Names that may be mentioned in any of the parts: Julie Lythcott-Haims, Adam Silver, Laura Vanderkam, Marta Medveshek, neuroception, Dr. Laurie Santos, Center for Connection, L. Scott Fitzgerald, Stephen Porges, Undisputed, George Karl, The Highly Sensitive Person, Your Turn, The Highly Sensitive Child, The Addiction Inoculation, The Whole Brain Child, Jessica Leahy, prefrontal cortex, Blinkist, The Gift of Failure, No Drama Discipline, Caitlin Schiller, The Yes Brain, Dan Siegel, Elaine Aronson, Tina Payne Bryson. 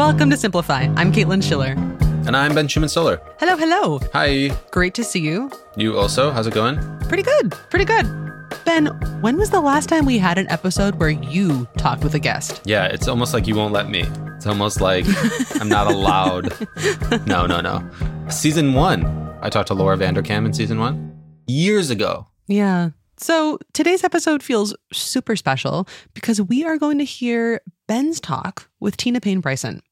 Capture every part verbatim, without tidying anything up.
Welcome to Simplify. I'm Caitlin Schiller. And I'm Ben Schumann Solar. Hello, hello. Hi. Great to see you. You also. How's it going? Pretty good. Pretty good. Ben, when was the last time we had an episode where you talked with a guest? Yeah, it's almost like you won't let me. It's almost like I'm not allowed. No, no, no. Season one. I talked to Laura Vanderkam in season one. Years ago. Yeah. So today's episode feels super special because we are going to hear Ben's talk with Tina Payne Bryson.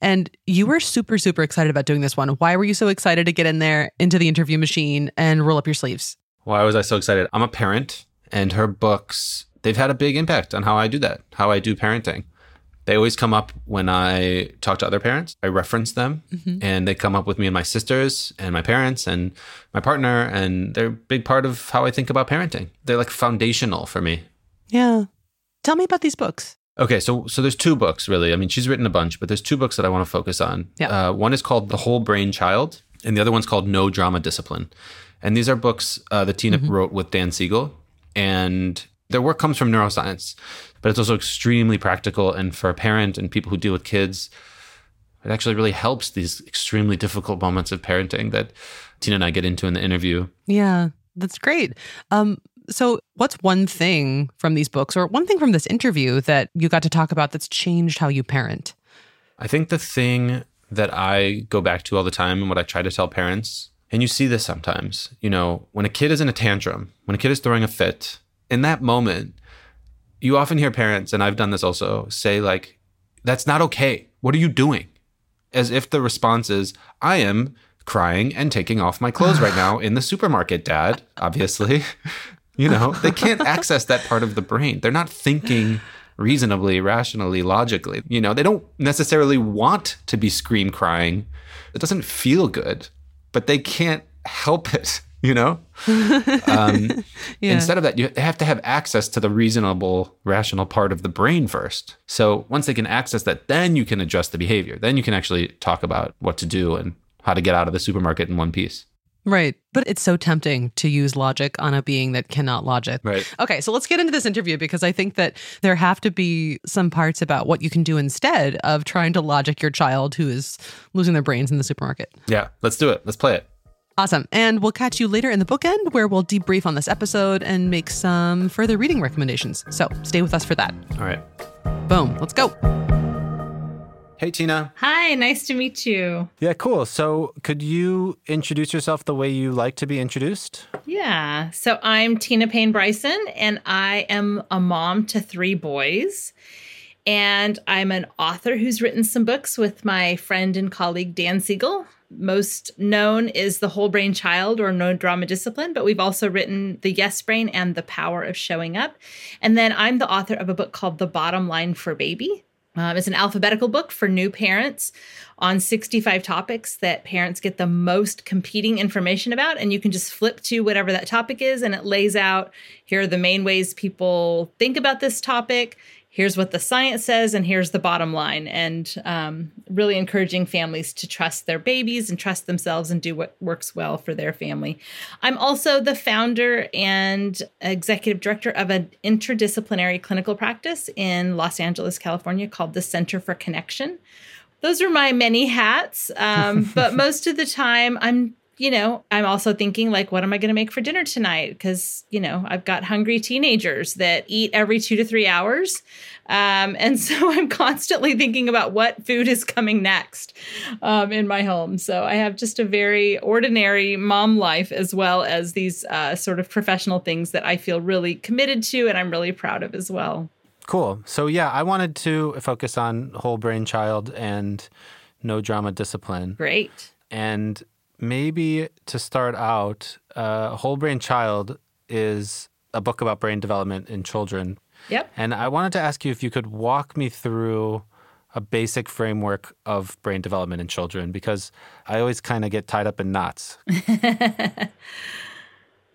And you were super, super excited about doing this one. Why were you so excited to get in there, into the interview machine, and roll up your sleeves? Why was I so excited? I'm a parent, and her books, they've had a big impact on how I do that, how I do parenting. They always come up when I talk to other parents. I reference them, mm-hmm. and they come up with me and my sisters and my parents and my partner, and they're a big part of how I think about parenting. They're like foundational for me. Yeah. Tell me about these books. Okay, so so there's two books, really. I mean, she's written a bunch, but there's two books that I want to focus on. Yeah. Uh, one is called The Whole Brain Child, and the other one's called No Drama Discipline. And these are books uh, that Tina mm-hmm. wrote with Dan Siegel, and their work comes from neuroscience, but it's also extremely practical. And for a parent and people who deal with kids, it actually really helps these extremely difficult moments of parenting that Tina and I get into in the interview. Yeah, that's great. Um, so what's one thing from these books or one thing from this interview that you got to talk about that's changed how you parent? I think the thing that I go back to all the time and what I try to tell parents, and you see this sometimes, you know, when a kid is in a tantrum, when a kid is throwing a fit, in that moment, you often hear parents, and I've done this also, say like, that's not okay. What are you doing? As if the response is, I am crying and taking off my clothes right now in the supermarket, Dad, obviously. You know, they can't access that part of the brain. They're not thinking reasonably, rationally, logically. You know, they don't necessarily want to be scream crying. It doesn't feel good, but they can't help it. You know, um, yeah. Instead of that, you have to have access to the reasonable, rational part of the brain first. So once they can access that, then you can adjust the behavior. Then you can actually talk about what to do and how to get out of the supermarket in one piece. Right. But it's so tempting to use logic on a being that cannot logic. Right. Okay. So let's get into this interview because I think that there have to be some parts about what you can do instead of trying to logic your child who is losing their brains in the supermarket. Yeah. Let's do it. Let's play it. Awesome. And we'll catch you later in the bookend where we'll debrief on this episode and make some further reading recommendations. So stay with us for that. All right. Boom. Let's go. Hey, Tina. Hi. Nice to meet you. Yeah, cool. So could you introduce yourself the way you like to be introduced? Yeah. So I'm Tina Payne Bryson, and I am a mom to three boys. And I'm an author who's written some books with my friend and colleague, Dan Siegel. Most known is The Whole Brain Child or No Drama Discipline, but we've also written The Yes Brain and The Power of Showing Up. And then I'm the author of a book called The Bottom Line for Baby. Um, it's an alphabetical book for new parents on sixty-five topics that parents get the most competing information about. And you can just flip to whatever that topic is, and it lays out, here are the main ways people think about this topic. Here's what the science says, and here's the bottom line. And um, really encouraging families to trust their babies and trust themselves and do what works well for their family. I'm also the founder and executive director of an interdisciplinary clinical practice in Los Angeles, California, called the Center for Connection. Those are my many hats, um, but most of the time I'm You know, I'm also thinking, like, what am I going to make for dinner tonight? Because, you know, I've got hungry teenagers that eat every two to three hours. Um, and so I'm constantly thinking about what food is coming next um, in my home. So I have just a very ordinary mom life as well as these uh, sort of professional things that I feel really committed to and I'm really proud of as well. Cool. So, yeah, I wanted to focus on Whole Brain Child and No Drama Discipline. Great. And maybe to start out, uh, Whole Brain Child is a book about brain development in children. Yep. And I wanted to ask you if you could walk me through a basic framework of brain development in children, because I always kind of get tied up in knots.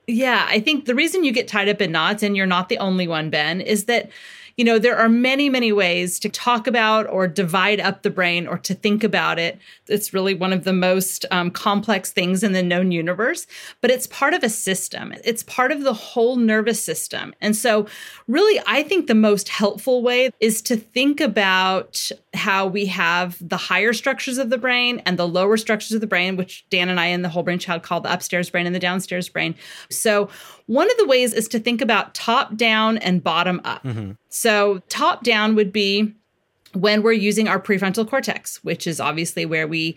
Yeah, I think the reason you get tied up in knots, and you're not the only one, Ben, is that you know, there are many, many ways to talk about or divide up the brain or to think about it. It's really one of the most um, complex things in the known universe, but it's part of a system. It's part of the whole nervous system. And so really, I think the most helpful way is to think about how we have the higher structures of the brain and the lower structures of the brain, which Dan and I in The Whole Brain Child call the upstairs brain and the downstairs brain. So one of the ways is to think about top down and bottom up. Mm-hmm. So top down would be when we're using our prefrontal cortex, which is obviously where we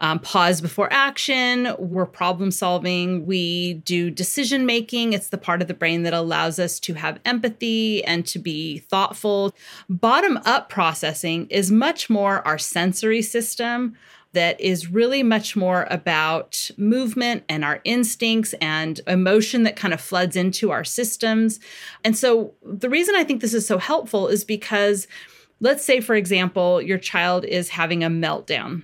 um, pause before action, we're problem solving, we do decision making. It's the part of the brain that allows us to have empathy and to be thoughtful. Bottom up processing is much more our sensory system that is really much more about movement and our instincts and emotion that kind of floods into our systems. And so the reason I think this is so helpful is because, let's say, for example, your child is having a meltdown.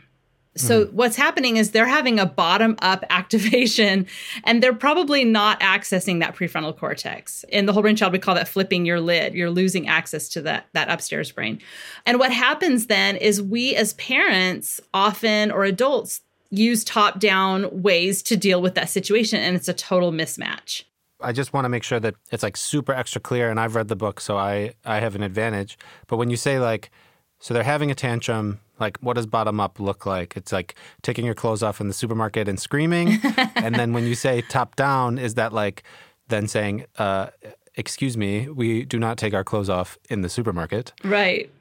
So mm-hmm. what's happening is they're having a bottom-up activation, and they're probably not accessing that prefrontal cortex. In The Whole Brain Child, we call that flipping your lid. You're losing access to that, that upstairs brain. And what happens then is we as parents often, or adults, use top-down ways to deal with that situation, and it's a total mismatch. I just want to make sure that it's like super extra clear, and I've read the book, so I, I have an advantage. But when you say like, so they're having a tantrum, like, what does bottom up look like? It's like taking your clothes off in the supermarket and screaming. And then when you say top down, is that like then saying, uh, excuse me, we do not take our clothes off in the supermarket? Right.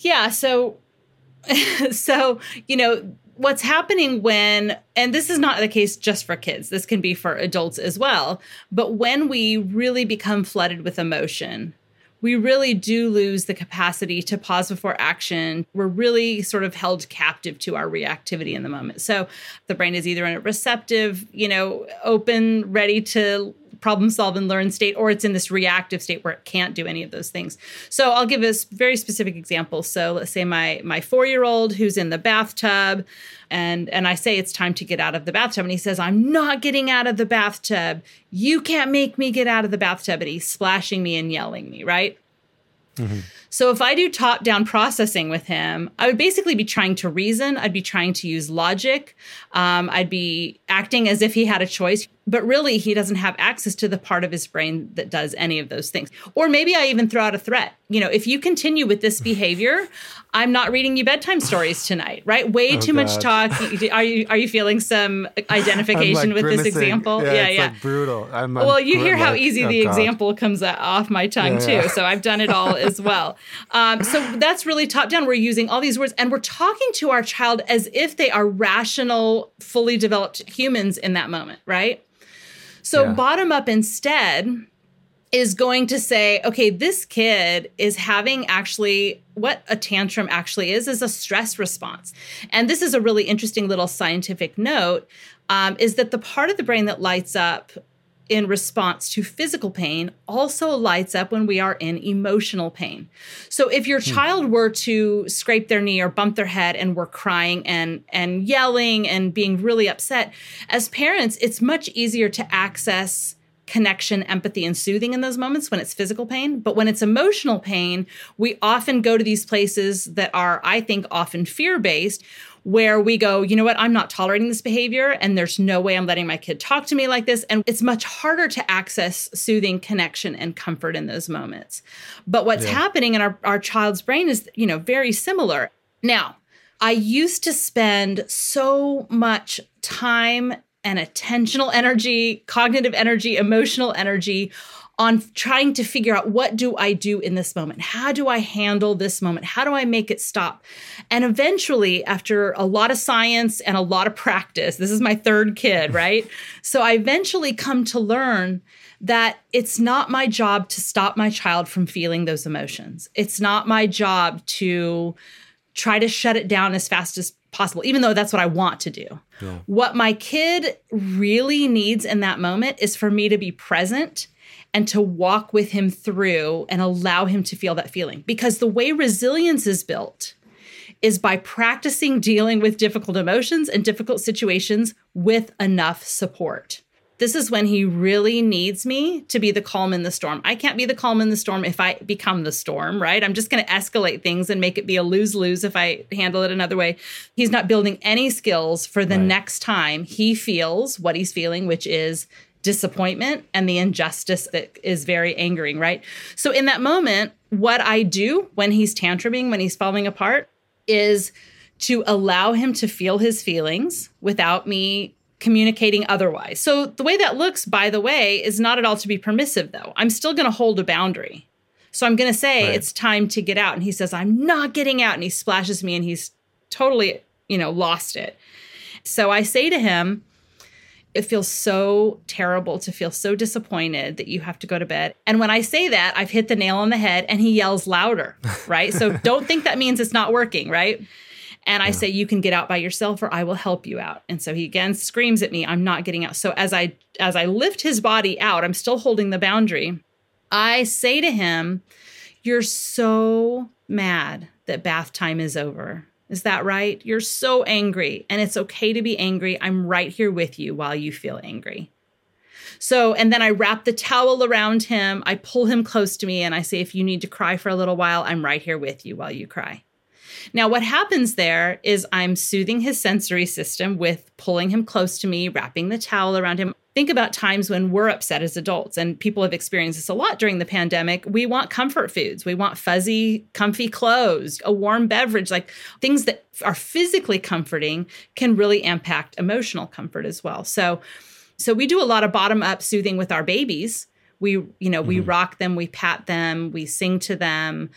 Yeah. So, so, you know, what's happening when, and this is not the case just for kids, this can be for adults as well, but when we really become flooded with emotion, we really do lose the capacity to pause before action. We're really sort of held captive to our reactivity in the moment. So the brain is either in a receptive, you know, open, ready to problem solve and learn state, or it's in this reactive state where it can't do any of those things. So I'll give a very specific example. So let's say my my four-year-old who's in the bathtub, and, and I say it's time to get out of the bathtub. And he says, I'm not getting out of the bathtub. You can't make me get out of the bathtub. And he's splashing me and yelling me, right? Mm-hmm. So if I do top-down processing with him, I would basically be trying to reason. I'd be trying to use logic. Um, I'd be acting as if he had a choice. But really, he doesn't have access to the part of his brain that does any of those things. Or maybe I even throw out a threat. You know, if you continue with this behavior, I'm not reading you bedtime stories tonight, right? Way oh too God. much talk. Are you are you feeling some identification I'm like with grimacing. This example? Yeah, yeah. It's yeah. Like brutal. I'm, well, I'm you grim- hear how easy oh the God. example comes off my tongue, yeah, too. Yeah. So I've done it all as well. Um, so that's really top down. We're using all these words, and we're talking to our child as if they are rational, fully developed humans in that moment, right? So yeah. Bottom up instead is going to say, okay, this kid is having actually what a tantrum actually is, is a stress response. And this is a really interesting little scientific note, um, is that the part of the brain that lights up in response to physical pain also lights up when we are in emotional pain. So if your child were to scrape their knee or bump their head and were crying and, and yelling and being really upset, as parents, it's much easier to access connection, empathy, and soothing in those moments when it's physical pain. But when it's emotional pain, we often go to these places that are, I think, often fear-based, where we go, you know what, I'm not tolerating this behavior, and there's no way I'm letting my kid talk to me like this. And it's much harder to access soothing, connection, and comfort in those moments. But what's yeah. happening in our, our child's brain is, you know, very similar. Now, I used to spend so much time and attentional energy, cognitive energy, emotional energy on trying to figure out, what do I do in this moment? How do I handle this moment? How do I make it stop? And eventually, after a lot of science and a lot of practice, this is my third kid, right? So I eventually come to learn that it's not my job to stop my child from feeling those emotions. It's not my job to try to shut it down as fast as possible, even though that's what I want to do. Yeah. What my kid really needs in that moment is for me to be present and to walk with him through and allow him to feel that feeling. Because the way resilience is built is by practicing dealing with difficult emotions and difficult situations with enough support. This is when he really needs me to be the calm in the storm. I can't be the calm in the storm if I become the storm, right? I'm just going to escalate things and make it be a lose-lose if I handle it another way. He's not building any skills for the right. next time he feels what he's feeling, which is disappointment and the injustice that is very angering, right? So in that moment, what I do when he's tantruming, when he's falling apart, is to allow him to feel his feelings without me communicating otherwise. So the way that looks, by the way, is not at all to be permissive, though. I'm still going to hold a boundary. So I'm going to say, right. It's time to get out. And he says, I'm not getting out. And he splashes me and he's totally, you know, lost it. So I say to him, it feels so terrible to feel so disappointed that you have to go to bed. And when I say that, I've hit the nail on the head and he yells louder, right? So don't think that means it's not working, right? And I yeah. say, you can get out by yourself or I will help you out. And so he again screams at me, I'm not getting out. So as I as I lift his body out, I'm still holding the boundary. I say to him, you're so mad that bath time is over. Is that right? You're so angry and it's okay to be angry. I'm right here with you while you feel angry. So, and then I wrap the towel around him. I pull him close to me and I say, if you need to cry for a little while, I'm right here with you while you cry. Now, what happens there is I'm soothing his sensory system with pulling him close to me, wrapping the towel around him. Think about times when we're upset as adults, and people have experienced this a lot during the pandemic. We want comfort foods. We want fuzzy, comfy clothes, a warm beverage, like things that are physically comforting can really impact emotional comfort as well. So, so we do a lot of bottom-up soothing with our babies. We, you know, we mm-hmm. rock them, we pat them, we sing to them.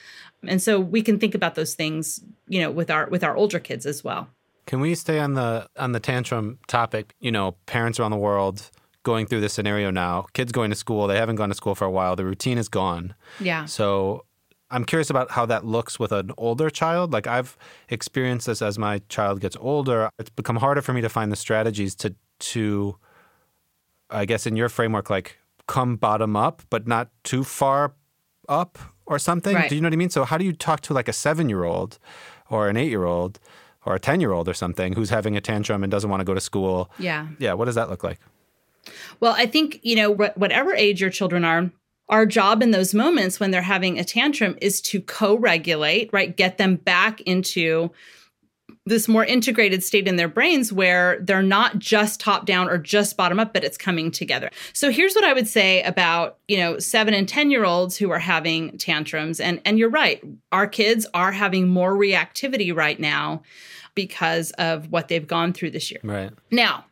And so we can think about those things, you know, with our with our older kids as well. Can we stay on the on the tantrum topic? You know, parents around the world going through this scenario now, kids going to school, they haven't gone to school for a while, the routine is gone. Yeah. So I'm curious about how that looks with an older child. Like I've experienced this as my child gets older. It's become harder for me to find the strategies to to I guess in your framework, like come bottom up, but not too far up or something. Right. Do you know what I mean? So how do you talk to like a seven-year-old or an eight-year-old or a ten-year-old or something who's having a tantrum and doesn't want to go to school? Yeah. Yeah. What does that look like? Well, I think, you know, wh- whatever age your children are, our job in those moments when they're having a tantrum is to co-regulate, right? Get them back into this more integrated state in their brains where they're not just top down or just bottom up, but it's coming together. So here's what I would say about, you know, seven and ten year olds who are having tantrums. And, and you're right, our kids are having more reactivity right now because of what they've gone through this year. Right. Now,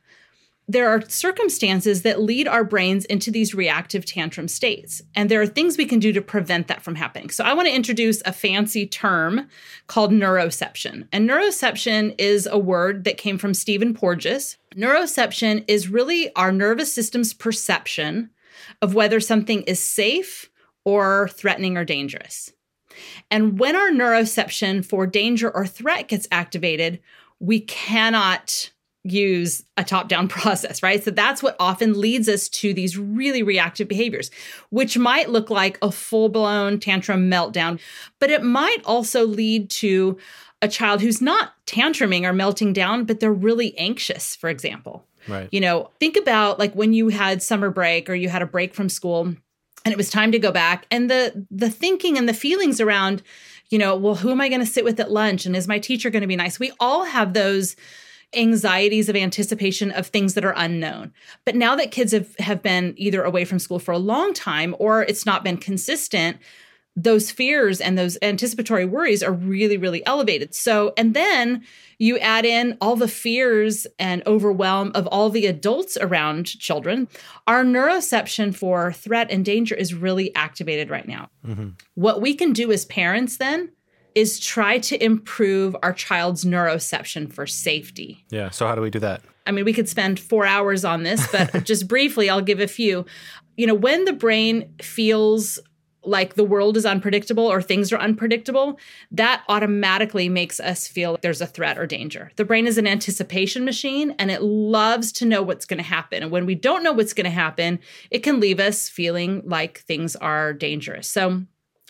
there are circumstances that lead our brains into these reactive tantrum states. And there are things we can do to prevent that from happening. So I want to introduce a fancy term called neuroception. And neuroception is a word that came from Stephen Porges. Neuroception is really our nervous system's perception of whether something is safe or threatening or dangerous. And when our neuroception for danger or threat gets activated, we cannot use a top-down process, right? So that's what often leads us to these really reactive behaviors, which might look like a full-blown tantrum meltdown, but it might also lead to a child who's not tantruming or melting down, but they're really anxious, for example. Right. You know, think about like when you had summer break or you had a break from school and it was time to go back, and the the thinking and the feelings around, you know, well, who am I going to sit with at lunch? And is my teacher going to be nice? We all have those anxieties of anticipation of things that are unknown. But now that kids have, have been either away from school for a long time or it's not been consistent, those fears and those anticipatory worries are really, really elevated. So, and then you add in all the fears and overwhelm of all the adults around children. Our neuroception for threat and danger is really activated right now. Mm-hmm. What we can do as parents then is try to improve our child's neuroception for safety. Yeah, so how do we do that? I mean, we could spend four hours on this, but just briefly, I'll give a few. You know, when the brain feels like the world is unpredictable or things are unpredictable, that automatically makes us feel like there's a threat or danger. The brain is an anticipation machine, and it loves to know what's going to happen. And when we don't know what's going to happen, it can leave us feeling like things are dangerous. So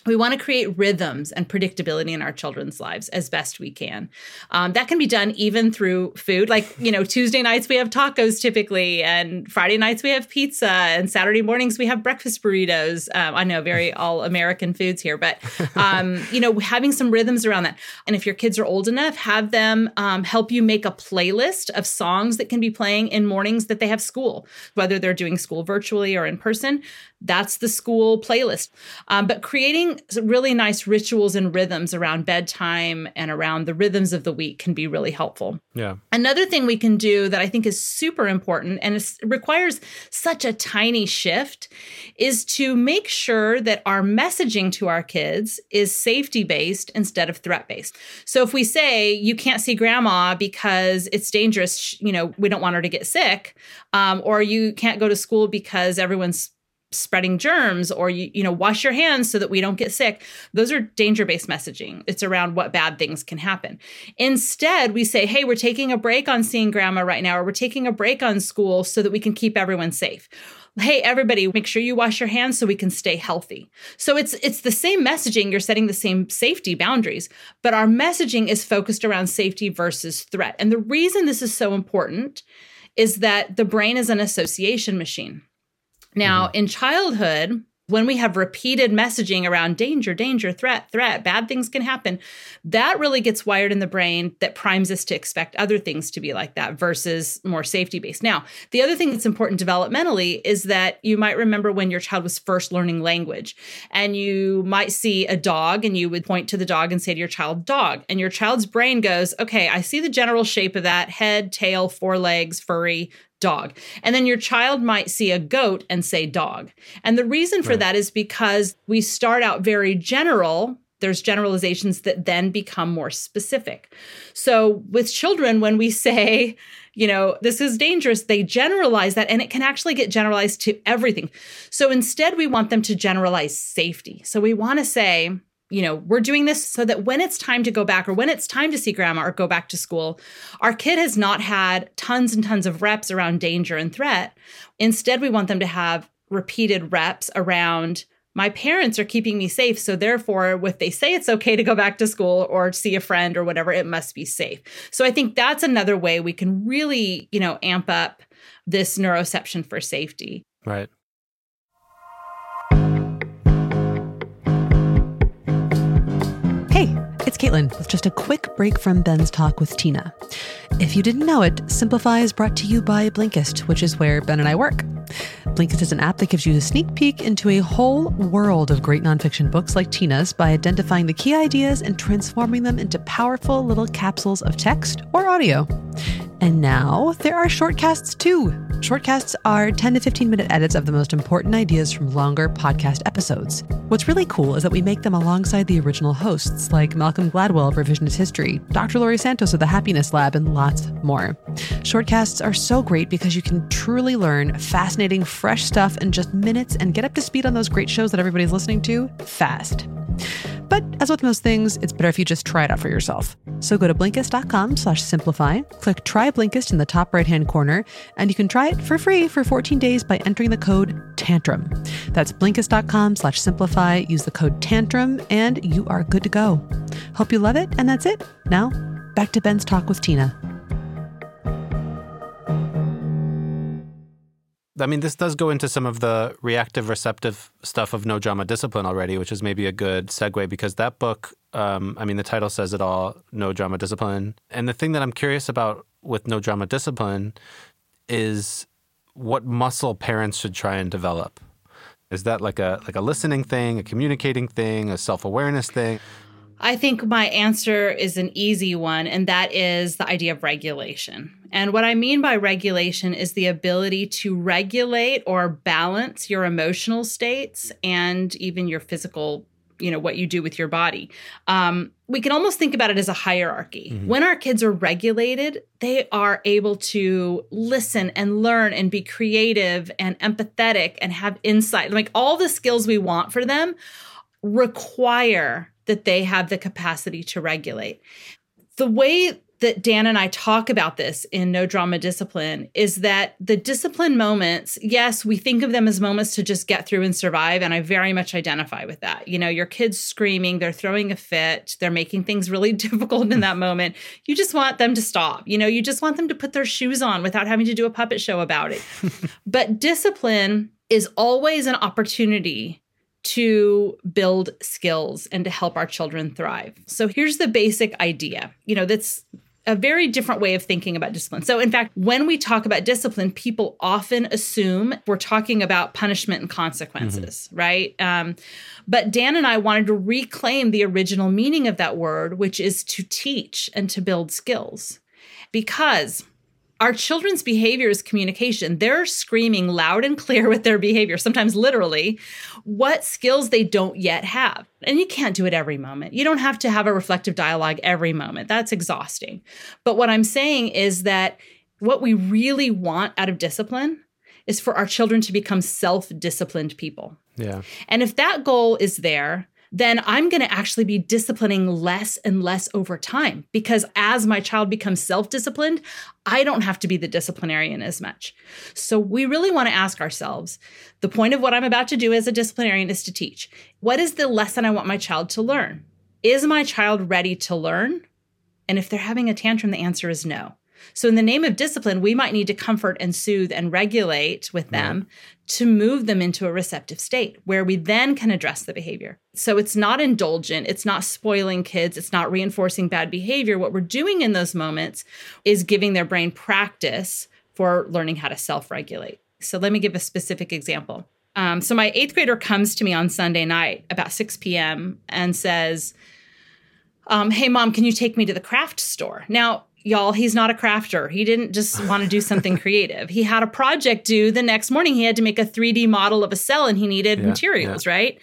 We want to create rhythms and predictability in our children's lives as best we can. Um, that can be done even through food. Like, you know, Tuesday nights we have tacos typically, and Friday nights we have pizza, and Saturday mornings we have breakfast burritos. Um, I know, very all-American foods here, but, um, you know, having some rhythms around that. And if your kids are old enough, have them um, help you make a playlist of songs that can be playing in mornings that they have school, whether they're doing school virtually or in person. That's the school playlist. Um, but creating really nice rituals and rhythms around bedtime and around the rhythms of the week can be really helpful. Yeah. Another thing we can do that I think is super important and it requires such a tiny shift is to make sure that our messaging to our kids is safety-based instead of threat-based. So if we say, you can't see grandma because it's dangerous, you know, we don't want her to get sick, um, or you can't go to school because everyone's spreading germs, or, you you know, wash your hands so that we don't get sick. Those are danger-based messaging. It's around what bad things can happen. Instead, we say, hey, we're taking a break on seeing grandma right now, or we're taking a break on school so that we can keep everyone safe. Hey, everybody, make sure you wash your hands so we can stay healthy. So it's it's the same messaging. You're setting the same safety boundaries, but our messaging is focused around safety versus threat. And the reason this is so important is that the brain is an association machine. Now, in childhood, when we have repeated messaging around danger, danger, threat, threat, bad things can happen, that really gets wired in the brain that primes us to expect other things to be like that versus more safety-based. Now, the other thing that's important developmentally is that you might remember when your child was first learning language, and you might see a dog and you would point to the dog and say to your child, dog. And your child's brain goes, okay, I see the general shape of that, head, tail, four legs, furry, dog. And then your child might see a goat and say dog. And the reason for right. that is because we start out very general. There's generalizations that then become more specific. So with children, when we say, you know, this is dangerous, they generalize that, and it can actually get generalized to everything. So instead, we want them to generalize safety. So we want to say, you know, we're doing this so that when it's time to go back, or when it's time to see grandma or go back to school, our kid has not had tons and tons of reps around danger and threat. Instead, we want them to have repeated reps around my parents are keeping me safe, so therefore, if they say it's okay to go back to school or see a friend or whatever, it must be safe. So I think that's another way we can really, you know, amp up this neuroception for safety. Right. Hey, it's Caitlin with just a quick break from Ben's talk with Tina. If you didn't know it, Simplify is brought to you by Blinkist, which is where Ben and I work. Blinkist is an app that gives you a sneak peek into a whole world of great nonfiction books like Tina's by identifying the key ideas and transforming them into powerful little capsules of text or audio. And now there are shortcasts too. Shortcasts are ten to fifteen minute edits of the most important ideas from longer podcast episodes. What's really cool is that we make them alongside the original hosts like Malcolm Gladwell of Revisionist History, Doctor Laurie Santos of The Happiness Lab, and lots more. Shortcasts are so great because you can truly learn fascinating, fresh stuff in just minutes and get up to speed on those great shows that everybody's listening to fast. But as with most things, it's better if you just try it out for yourself. So go to Blinkist.com slash simplify, click Try Blinkist in the top right-hand corner, and you can try it for free for fourteen days by entering the code TANTRUM. That's Blinkist.com slash simplify, use the code TANTRUM, and you are good to go. Hope you love it, and that's it. Now, back to Ben's talk with Tina. I mean, this does go into some of the reactive-receptive stuff of No Drama Discipline already, which is maybe a good segue, because that book, um, I mean, the title says it all, No Drama Discipline. And the thing that I'm curious about with No Drama Discipline is what muscle parents should try and develop. Is that like a like a listening thing, a communicating thing, a self-awareness thing? I think my answer is an easy one, and that is the idea of regulation. And what I mean by regulation is the ability to regulate or balance your emotional states and even your physical, you know, what you do with your body. Um, we can almost think about it as a hierarchy. Mm-hmm. When our kids are regulated, they are able to listen and learn and be creative and empathetic and have insight. Like all the skills we want for them require that they have the capacity to regulate. The way that Dan and I talk about this in No Drama Discipline is that the discipline moments, yes, we think of them as moments to just get through and survive. And I very much identify with that. You know, your kid's screaming, they're throwing a fit, they're making things really difficult in that moment. You just want them to stop. You know, you just want them to put their shoes on without having to do a puppet show about it. But discipline is always an opportunity to build skills and to help our children thrive. So here's the basic idea. You know, that's a very different way of thinking about discipline. So in fact, when we talk about discipline, people often assume we're talking about punishment and consequences, mm-hmm. right? Um, but Dan and I wanted to reclaim the original meaning of that word, which is to teach and to build skills. Because our children's behavior is communication. They're screaming loud and clear with their behavior, sometimes literally, what skills they don't yet have. And you can't do it every moment. You don't have to have a reflective dialogue every moment. That's exhausting. But what I'm saying is that what we really want out of discipline is for our children to become self-disciplined people. Yeah. And if that goal is there, then I'm going to actually be disciplining less and less over time, because as my child becomes self-disciplined, I don't have to be the disciplinarian as much. So we really want to ask ourselves, the point of what I'm about to do as a disciplinarian is to teach. What is the lesson I want my child to learn? Is my child ready to learn? And if they're having a tantrum, the answer is no. So in the name of discipline, we might need to comfort and soothe and regulate with them mm. to move them into a receptive state where we then can address the behavior. So it's not indulgent. It's not spoiling kids. It's not reinforcing bad behavior. What we're doing in those moments is giving their brain practice for learning how to self-regulate. So let me give a specific example. Um, so my eighth grader comes to me on Sunday night about six p.m. and says, um, hey, Mom, can you take me to the craft store? Now, y'all, he's not a crafter. He didn't just want to do something creative. He had a project due the next morning. He had to make a three D model of a cell and he needed yeah, materials, yeah. right?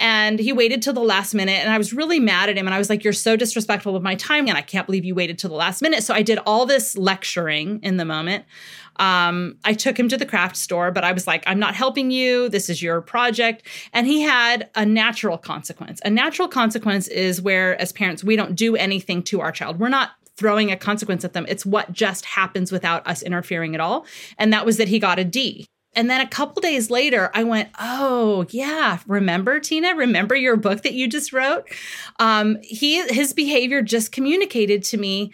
And he waited till the last minute. And I was really mad at him. And I was like, you're so disrespectful of my time. And I can't believe you waited till the last minute. So I did all this lecturing in the moment. Um, I took him to the craft store, but I was like, I'm not helping you. This is your project. And he had a natural consequence. A natural consequence is where, as parents, we don't do anything to our child. We're not throwing a consequence at them. It's what just happens without us interfering at all. And that was that he got a D. And then a couple days later, I went, oh, yeah, remember, Tina? Remember your book that you just wrote? Um, he his behavior just communicated to me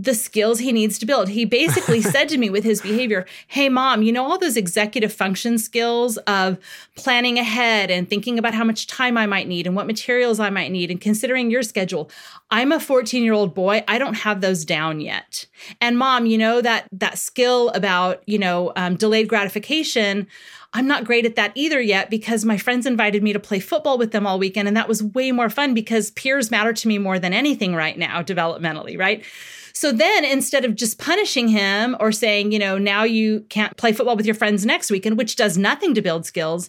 the skills he needs to build. He basically said to me with his behavior, hey, Mom, you know, all those executive function skills of planning ahead and thinking about how much time I might need and what materials I might need and considering your schedule. I'm a fourteen-year-old boy. I don't have those down yet. And Mom, you know, that that skill about, you know, um, delayed gratification, I'm not great at that either yet because my friends invited me to play football with them all weekend. And that was way more fun because peers matter to me more than anything right now developmentally, right? So then instead of just punishing him or saying, you know, now you can't play football with your friends next weekend, which does nothing to build skills,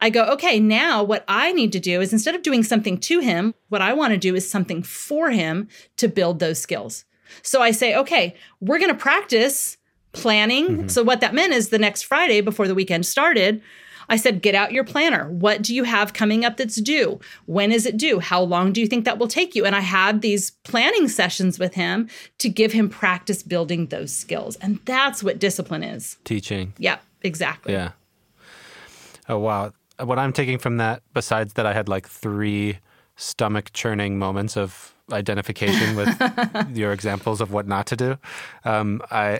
I go, okay, now what I need to do is instead of doing something to him, what I want to do is something for him to build those skills. So I say, okay, we're going to practice planning. Mm-hmm. So what that meant is the next Friday before the weekend started, I said, get out your planner. What do you have coming up that's due? When is it due? How long do you think that will take you? And I had these planning sessions with him to give him practice building those skills. And that's what discipline is. Teaching. Yeah, exactly. Yeah. Oh, wow. What I'm taking from that, besides that I had like three stomach churning moments of identification with your examples of what not to do. Um, I,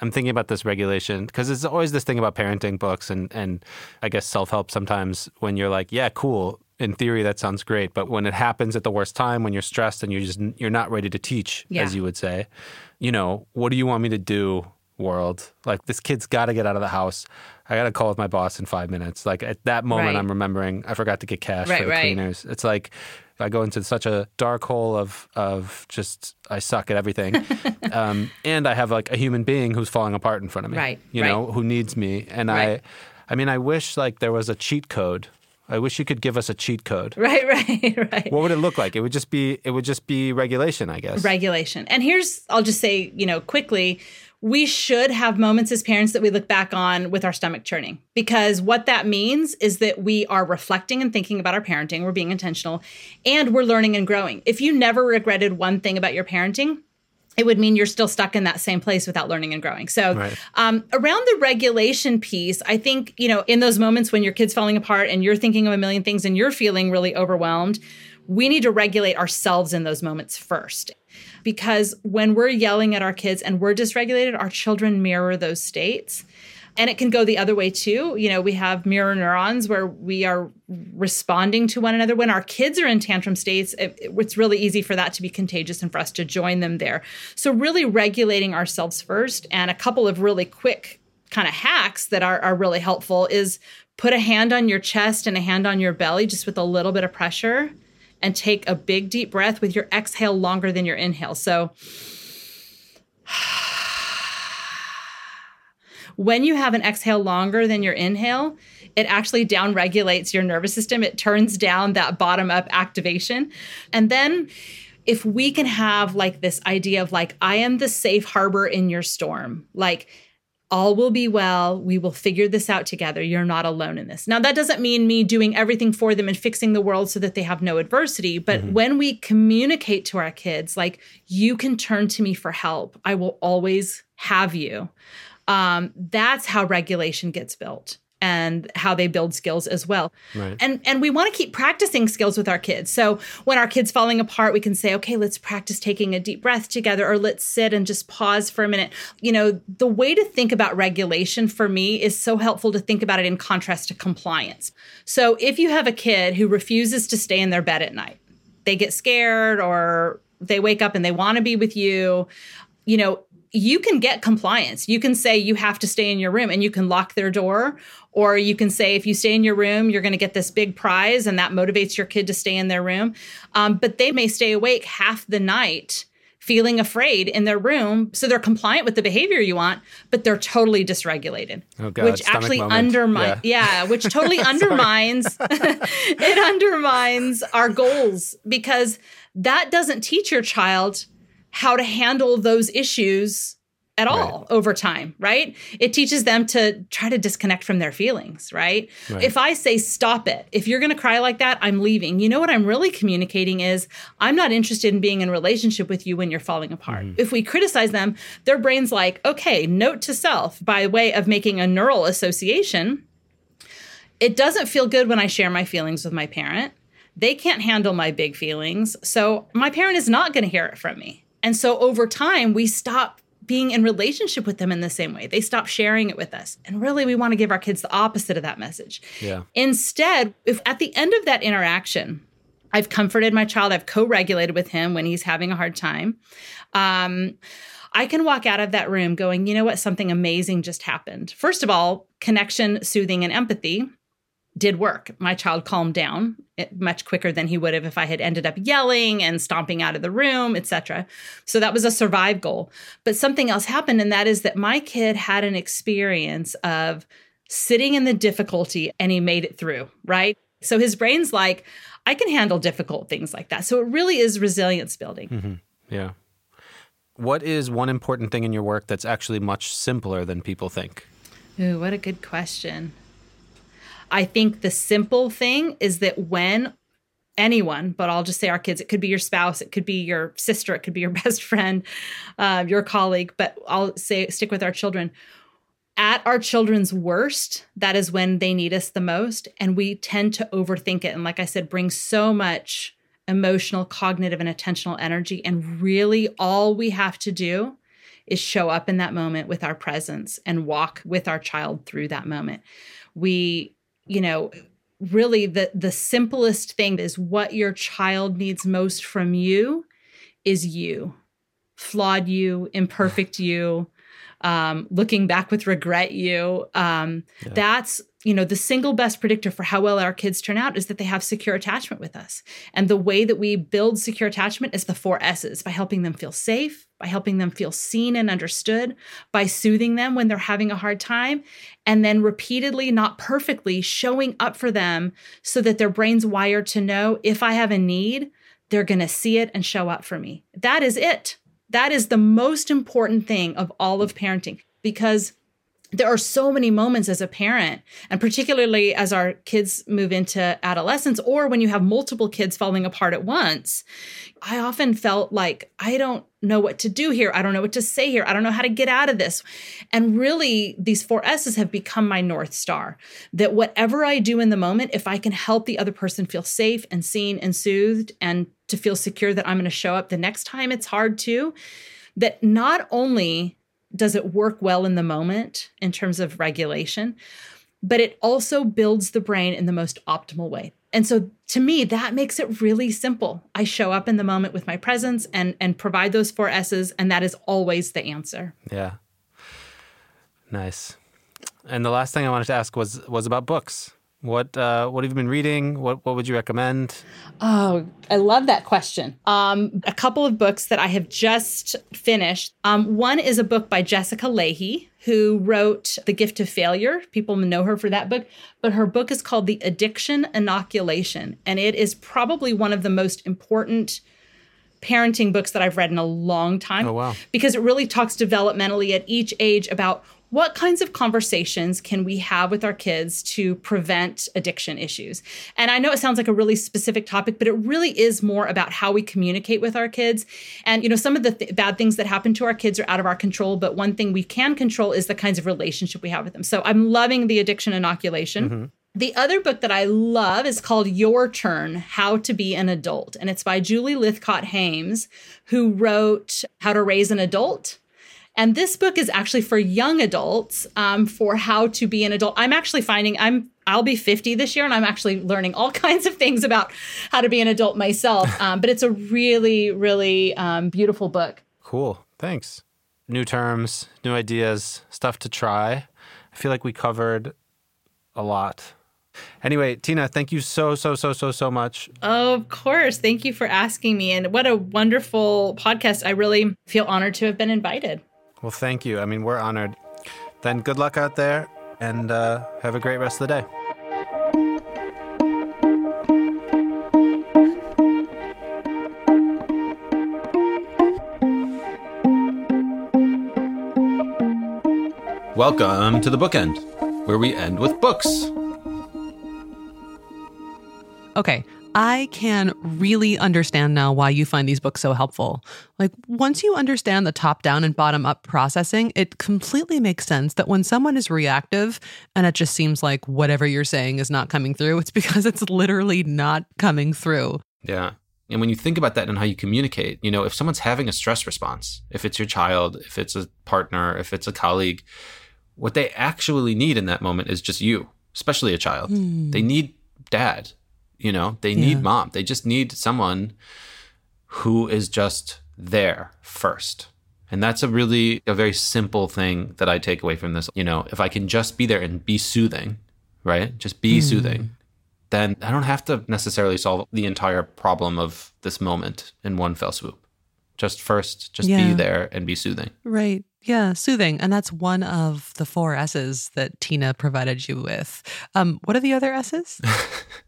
I'm thinking about this regulation because it's always this thing about parenting books and, and I guess self-help sometimes when you're like, yeah, cool. In theory, that sounds great. But when it happens at the worst time, when you're stressed and you're just, you're not ready to teach, yeah. as you would say, you know, what do you want me to do, world? Like this kid's got to get out of the house. I got a call with my boss in five minutes. Like at that moment, right. I'm remembering I forgot to get cash right, for the right. cleaners. It's like I go into such a dark hole of of just I suck at everything, um, and I have like a human being who's falling apart in front of me. Right, you right. know, who needs me. And right. I, I mean, I wish like there was a cheat code. I wish you could give us a cheat code. Right, right, right. What would it look like? It would just be it would just be regulation, I guess. Regulation. And here's I'll just say you know quickly. We should have moments as parents that we look back on with our stomach churning, because what that means is that we are reflecting and thinking about our parenting. We're being intentional and we're learning and growing. If you never regretted one thing about your parenting, it would mean you're still stuck in that same place without learning and growing. So right. um, around the regulation piece, I think, you know, in those moments when your kid's falling apart and you're thinking of a million things and you're feeling really overwhelmed, we need to regulate ourselves in those moments first. Because when we're yelling at our kids and we're dysregulated, our children mirror those states. And it can go the other way too. You know, we have mirror neurons where we are responding to one another. When our kids are in tantrum states, it, it, it's really easy for that to be contagious and for us to join them there. So really regulating ourselves first. And a couple of really quick kind of hacks that are, are really helpful is put a hand on your chest and a hand on your belly, just with a little bit of pressure, and take a big deep breath with your exhale longer than your inhale. So when you have an exhale longer than your inhale, it actually downregulates your nervous system. It turns down that bottom-up activation. And then if we can have like this idea of like, I am the safe harbor in your storm, like all will be well, we will figure this out together. You're not alone in this. Now, that doesn't mean me doing everything for them and fixing the world so that they have no adversity. But mm-hmm. when we communicate to our kids, like, you can turn to me for help. I will always have you. Um, that's how regulation gets built and how they build skills as well. Right. And and we want to keep practicing skills with our kids. So when our kid's falling apart, we can say, okay, let's practice taking a deep breath together, or let's sit and just pause for a minute. You know, the way to think about regulation for me is so helpful to think about it in contrast to compliance. So if you have a kid who refuses to stay in their bed at night, they get scared or they wake up and they want to be with you, you know, you can get compliance. You can say you have to stay in your room and you can lock their door. Or you can say, if you stay in your room, you're going to get this big prize, and that motivates your kid to stay in their room. Um, but they may stay awake half the night feeling afraid in their room. So they're compliant with the behavior you want, but they're totally dysregulated, oh God, which actually undermines, yeah. yeah, which totally undermines, it undermines our goals, because that doesn't teach your child how to handle those issues at all right. over time, right? It teaches them to try to disconnect from their feelings, right? right? If I say, stop it, if you're gonna cry like that, I'm leaving. You know what I'm really communicating is, I'm not interested in being in a relationship with you when you're falling apart. Mm. If we criticize them, their brain's like, okay, note to self, by way of making a neural association, it doesn't feel good when I share my feelings with my parent. They can't handle my big feelings. So my parent is not gonna hear it from me. And so over time, we stop being in relationship with them in the same way. They stop sharing it with us. And really, we want to give our kids the opposite of that message. Yeah. Instead, if at the end of that interaction, I've comforted my child, I've co-regulated with him when he's having a hard time, um, I can walk out of that room going, you know what, something amazing just happened. First of all, connection, soothing, and empathy did work. My child calmed down much quicker than he would have if I had ended up yelling and stomping out of the room, et cetera. So that was a survive goal. But something else happened, and that is that my kid had an experience of sitting in the difficulty, and he made it through, right? So his brain's like, I can handle difficult things like that. So it really is resilience building. Mm-hmm. Yeah. What is one important thing in your work that's actually much simpler than people think? Ooh, what a good question. I think the simple thing is that when anyone, but I'll just say our kids, it could be your spouse, it could be your sister, it could be your best friend, uh, your colleague, but I'll say stick with our children. At our children's worst, that is when they need us the most. And we tend to overthink it. And like I said, bring so much emotional, cognitive, and attentional energy. And really all we have to do is show up in that moment with our presence and walk with our child through that moment. We... You know, really the, the simplest thing is what your child needs most from you is you. Flawed you, imperfect you, um, looking back with regret you. Um, yeah. That's, you know, the single best predictor for how well our kids turn out is that they have secure attachment with us. And the way that we build secure attachment is the four S's, by helping them feel safe, by helping them feel seen and understood, by soothing them when they're having a hard time, and then repeatedly, not perfectly, showing up for them so that their brain's wired to know if I have a need, they're going to see it and show up for me. That is it. That is the most important thing of all of parenting, because there are so many moments as a parent, and particularly as our kids move into adolescence, or when you have multiple kids falling apart at once, I often felt like, I don't know what to do here. I don't know what to say here. I don't know how to get out of this. And really, these four S's have become my North Star, that whatever I do in the moment, if I can help the other person feel safe and seen and soothed and to feel secure that I'm going to show up the next time it's hard too, that not only does it work well in the moment in terms of regulation, but it also builds the brain in the most optimal way. And so to me, that makes it really simple. I show up in the moment with my presence and and provide those four S's, and that is always the answer. Yeah. Nice. And the last thing I wanted to ask was was about books. What uh, what have you been reading? What what would you recommend? Oh, I love that question. Um, a couple of books that I have just finished. Um, one is a book by Jessica Leahy, who wrote The Gift of Failure. People know her for that book, but her book is called The Addiction Inoculation, and it is probably one of the most important parenting books that I've read in a long time. Oh, wow. Because it really talks developmentally at each age about what kinds of conversations can we have with our kids to prevent addiction issues? And I know it sounds like a really specific topic, but it really is more about how we communicate with our kids. And, you know, some of the th- bad things that happen to our kids are out of our control, but one thing we can control is the kinds of relationship we have with them. So I'm loving The Addiction Inoculation. Mm-hmm. The other book that I love is called Your Turn, How to Be an Adult. And it's by Julie Lythcott-Haims, who wrote How to Raise an Adult. And this book is actually for young adults, um, for how to be an adult. I'm actually finding I'm I'll be fifty this year, and I'm actually learning all kinds of things about how to be an adult myself. Um, but it's a really, really um, beautiful book. Cool. Thanks. New terms, new ideas, stuff to try. I feel like we covered a lot. Anyway, Tina, thank you so, so, so, so, so much. Oh, of course. Thank you for asking me. And what a wonderful podcast. I really feel honored to have been invited. Well, thank you. I mean, we're honored. Then good luck out there, and uh, have a great rest of the day. Welcome to The Bookend, where we end with books. Okay. I can really understand now why you find these books so helpful. Like, once you understand the top-down and bottom-up processing, it completely makes sense that when someone is reactive and it just seems like whatever you're saying is not coming through, it's because it's literally not coming through. Yeah. And when you think about that and how you communicate, you know, if someone's having a stress response, if it's your child, if it's a partner, if it's a colleague, what they actually need in that moment is just you, especially a child. Mm. They need dad. You know, they need yeah. mom. They just need someone who is just there first. And that's a really, a very simple thing that I take away from this. You know, if I can just be there and be soothing, right? Just be mm. soothing, then I don't have to necessarily solve the entire problem of this moment in one fell swoop. Just first, just yeah. be there and be soothing. Right. Yeah, soothing. And that's one of the four S's that Tina provided you with. Um, what are the other S's?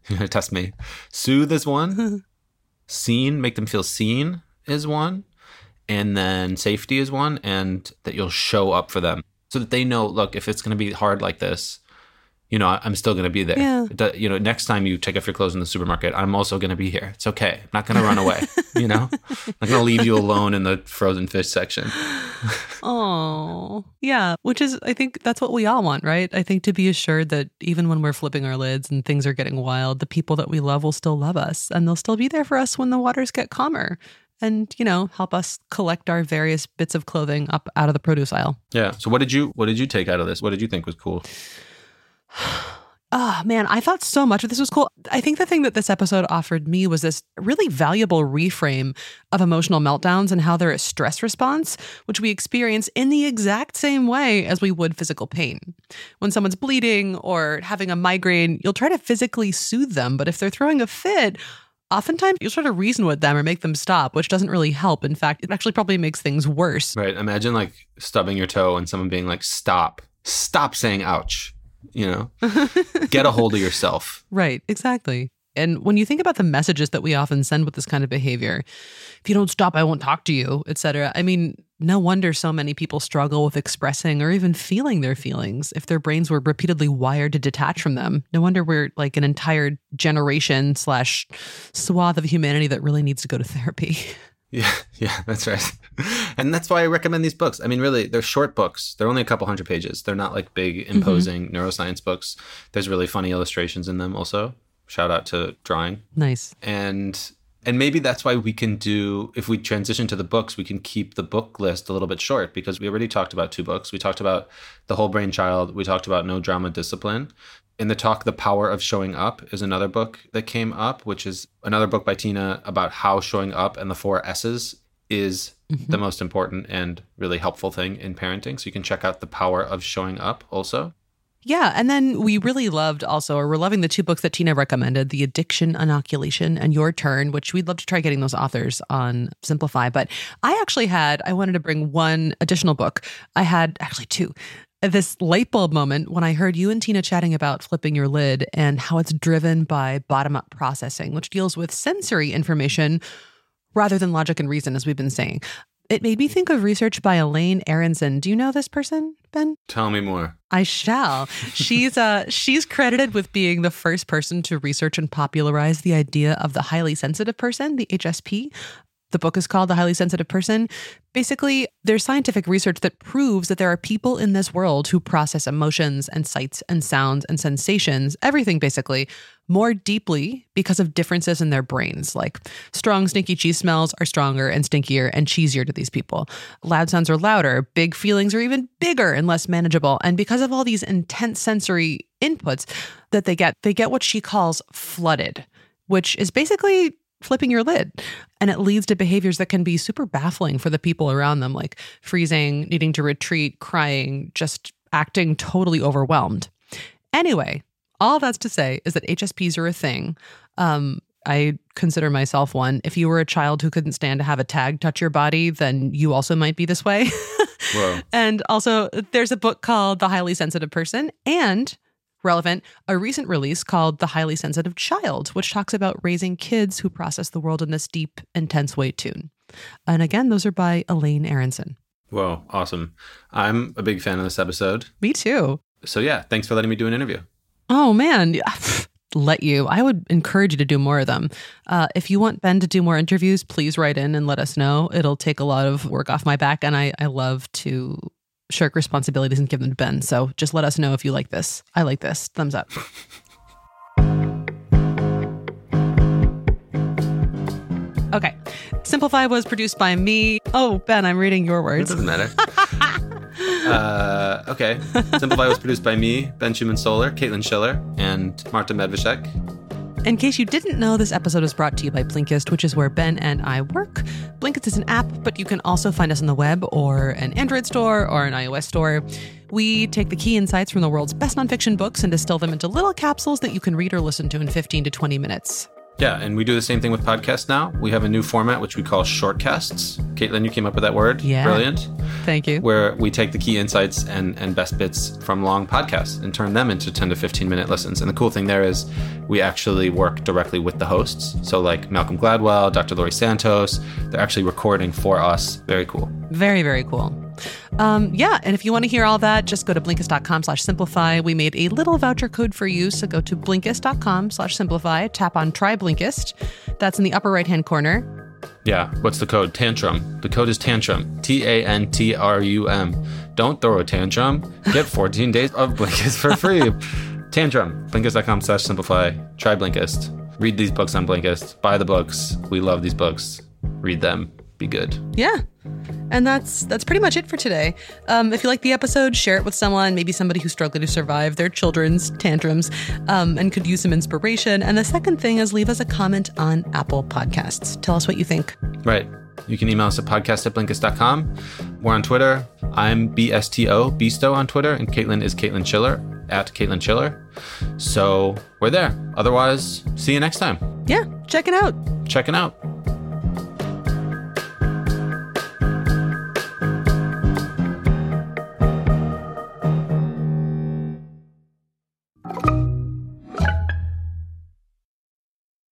You're going to test me. Soothe is one. Seen, make them feel seen is one. And then safety is one. And that you'll show up for them so that they know, look, if it's going to be hard like this, you know, I'm still going to be there. Yeah. You know, next time you take off your clothes in the supermarket, I'm also going to be here. It's okay. I'm not going to run away, you know? I'm not going to leave you alone in the frozen fish section. Oh, yeah. Which is, I think that's what we all want, right? I think to be assured that even when we're flipping our lids and things are getting wild, the people that we love will still love us, and they'll still be there for us when the waters get calmer and, you know, help us collect our various bits of clothing up out of the produce aisle. Yeah. So what did you, what did you take out of this? What did you think was cool? Oh, man, I thought so much of this was cool. I think the thing that this episode offered me was this really valuable reframe of emotional meltdowns and how they're a stress response, which we experience in the exact same way as we would physical pain. When someone's bleeding or having a migraine, you'll try to physically soothe them. But if they're throwing a fit, oftentimes you'll try to reason with them or make them stop, which doesn't really help. In fact, it actually probably makes things worse. Right. Imagine like stubbing your toe and someone being like, stop, stop saying ouch. You know, get a hold of yourself. Right. Exactly. And when you think about the messages that we often send with this kind of behavior, if you don't stop, I won't talk to you, et cetera. I mean, no wonder so many people struggle with expressing or even feeling their feelings if their brains were repeatedly wired to detach from them. No wonder we're like an entire generation slash swath of humanity that really needs to go to therapy. Yeah, yeah, that's right. And that's why I recommend these books. I mean, really, they're short books. They're only a couple hundred pages. They're not like big, imposing mm-hmm. neuroscience books. There's really funny illustrations in them also. Shout out to drawing. Nice. And and maybe that's why we can do, if we transition to the books, we can keep the book list a little bit short, because we already talked about two books. We talked about The Whole Brain Child. We talked about No Drama Discipline. In the talk, The Power of Showing Up is another book that came up, which is another book by Tina about how showing up and the four S's is mm-hmm. the most important and really helpful thing in parenting. So you can check out The Power of Showing Up also. Yeah. And then we really loved also, or we're loving the two books that Tina recommended, The Addiction Inoculation and Your Turn, which we'd love to try getting those authors on Simplify. But I actually had, I wanted to bring one additional book. I had actually two. This light bulb moment when I heard you and Tina chatting about flipping your lid and how it's driven by bottom-up processing, which deals with sensory information rather than logic and reason, as we've been saying. It made me think of research by Elaine Aronson. Do you know this person, Ben? Tell me more. I shall. She's uh, she's credited with being the first person to research and popularize the idea of the highly sensitive person, the H S P. The book is called The Highly Sensitive Person. Basically, there's scientific research that proves that there are people in this world who process emotions and sights and sounds and sensations, everything basically, more deeply because of differences in their brains. Like strong, stinky cheese smells are stronger and stinkier and cheesier to these people. Loud sounds are louder. Big feelings are even bigger and less manageable. And because of all these intense sensory inputs that they get, they get what she calls flooded, which is basically flipping your lid. And it leads to behaviors that can be super baffling for the people around them, like freezing, needing to retreat, crying, just acting totally overwhelmed. Anyway, all that's to say is that H S Ps are a thing. Um, I consider myself one. If you were a child who couldn't stand to have a tag touch your body, then you also might be this way. Whoa. And also there's a book called The Highly Sensitive Person and relevant, a recent release called The Highly Sensitive Child, which talks about raising kids who process the world in this deep, intense way too. And again, those are by Elaine Aronson. Whoa, awesome. I'm a big fan of this episode. Me too. So yeah, thanks for letting me do an interview. Oh man, let you. I would encourage you to do more of them. Uh, if you want Ben to do more interviews, please write in and let us know. It'll take a lot of work off my back, and I, I love to shirk responsibilities and give them to Ben. So just let us know if you like this. I like this. Thumbs up. Okay. Simplify was produced by me. Oh, Ben, I'm reading your words. It doesn't matter. uh, okay. Simplify was produced by me, Ben Schumann Solar, Caitlin Schiller, and Marta Medveshek. In case you didn't know, this episode is brought to you by Blinkist, which is where Ben and I work. Blinkist is an app, but you can also find us on the web or an Android store or an iOS store. We take the key insights from the world's best nonfiction books and distill them into little capsules that you can read or listen to in fifteen to twenty minutes. Yeah, and we do the same thing with podcasts now. We have a new format, which we call shortcasts. Caitlin, you came up with that word. Yeah. Brilliant. Thank you. Where we take the key insights and, and best bits from long podcasts and turn them into ten to fifteen minute listens. And the cool thing there is we actually work directly with the hosts. So like Malcolm Gladwell, Doctor Laurie Santos, they're actually recording for us. Very cool. Very, very cool. Um, yeah, and if you want to hear all that, just go to Blinkist.com slash Simplify. We made a little voucher code for you, so go to Blinkist.com slash Simplify. Tap on Try Blinkist. That's in the upper right-hand corner. Yeah, what's the code? Tantrum. The code is Tantrum. T A N T R U M. Don't throw a tantrum. Get fourteen days of Blinkist for free. Tantrum. Blinkist.com slash Simplify. Try Blinkist. Read these books on Blinkist. Buy the books. We love these books. Read them. Be good. Yeah. And that's that's pretty much it for today. Um, if you like the episode, share it with someone, maybe somebody who's struggling to survive their children's tantrums um, and could use some inspiration. And the second thing is leave us a comment on Apple Podcasts. Tell us what you think. Right. You can email us at podcast at blinkist.com. We're on Twitter. I'm B S T O, Bisto on Twitter. And Caitlin is Caitlin Schiller, at Caitlin Schiller. So we're there. Otherwise, see you next time. Yeah. Check it out. Check it out.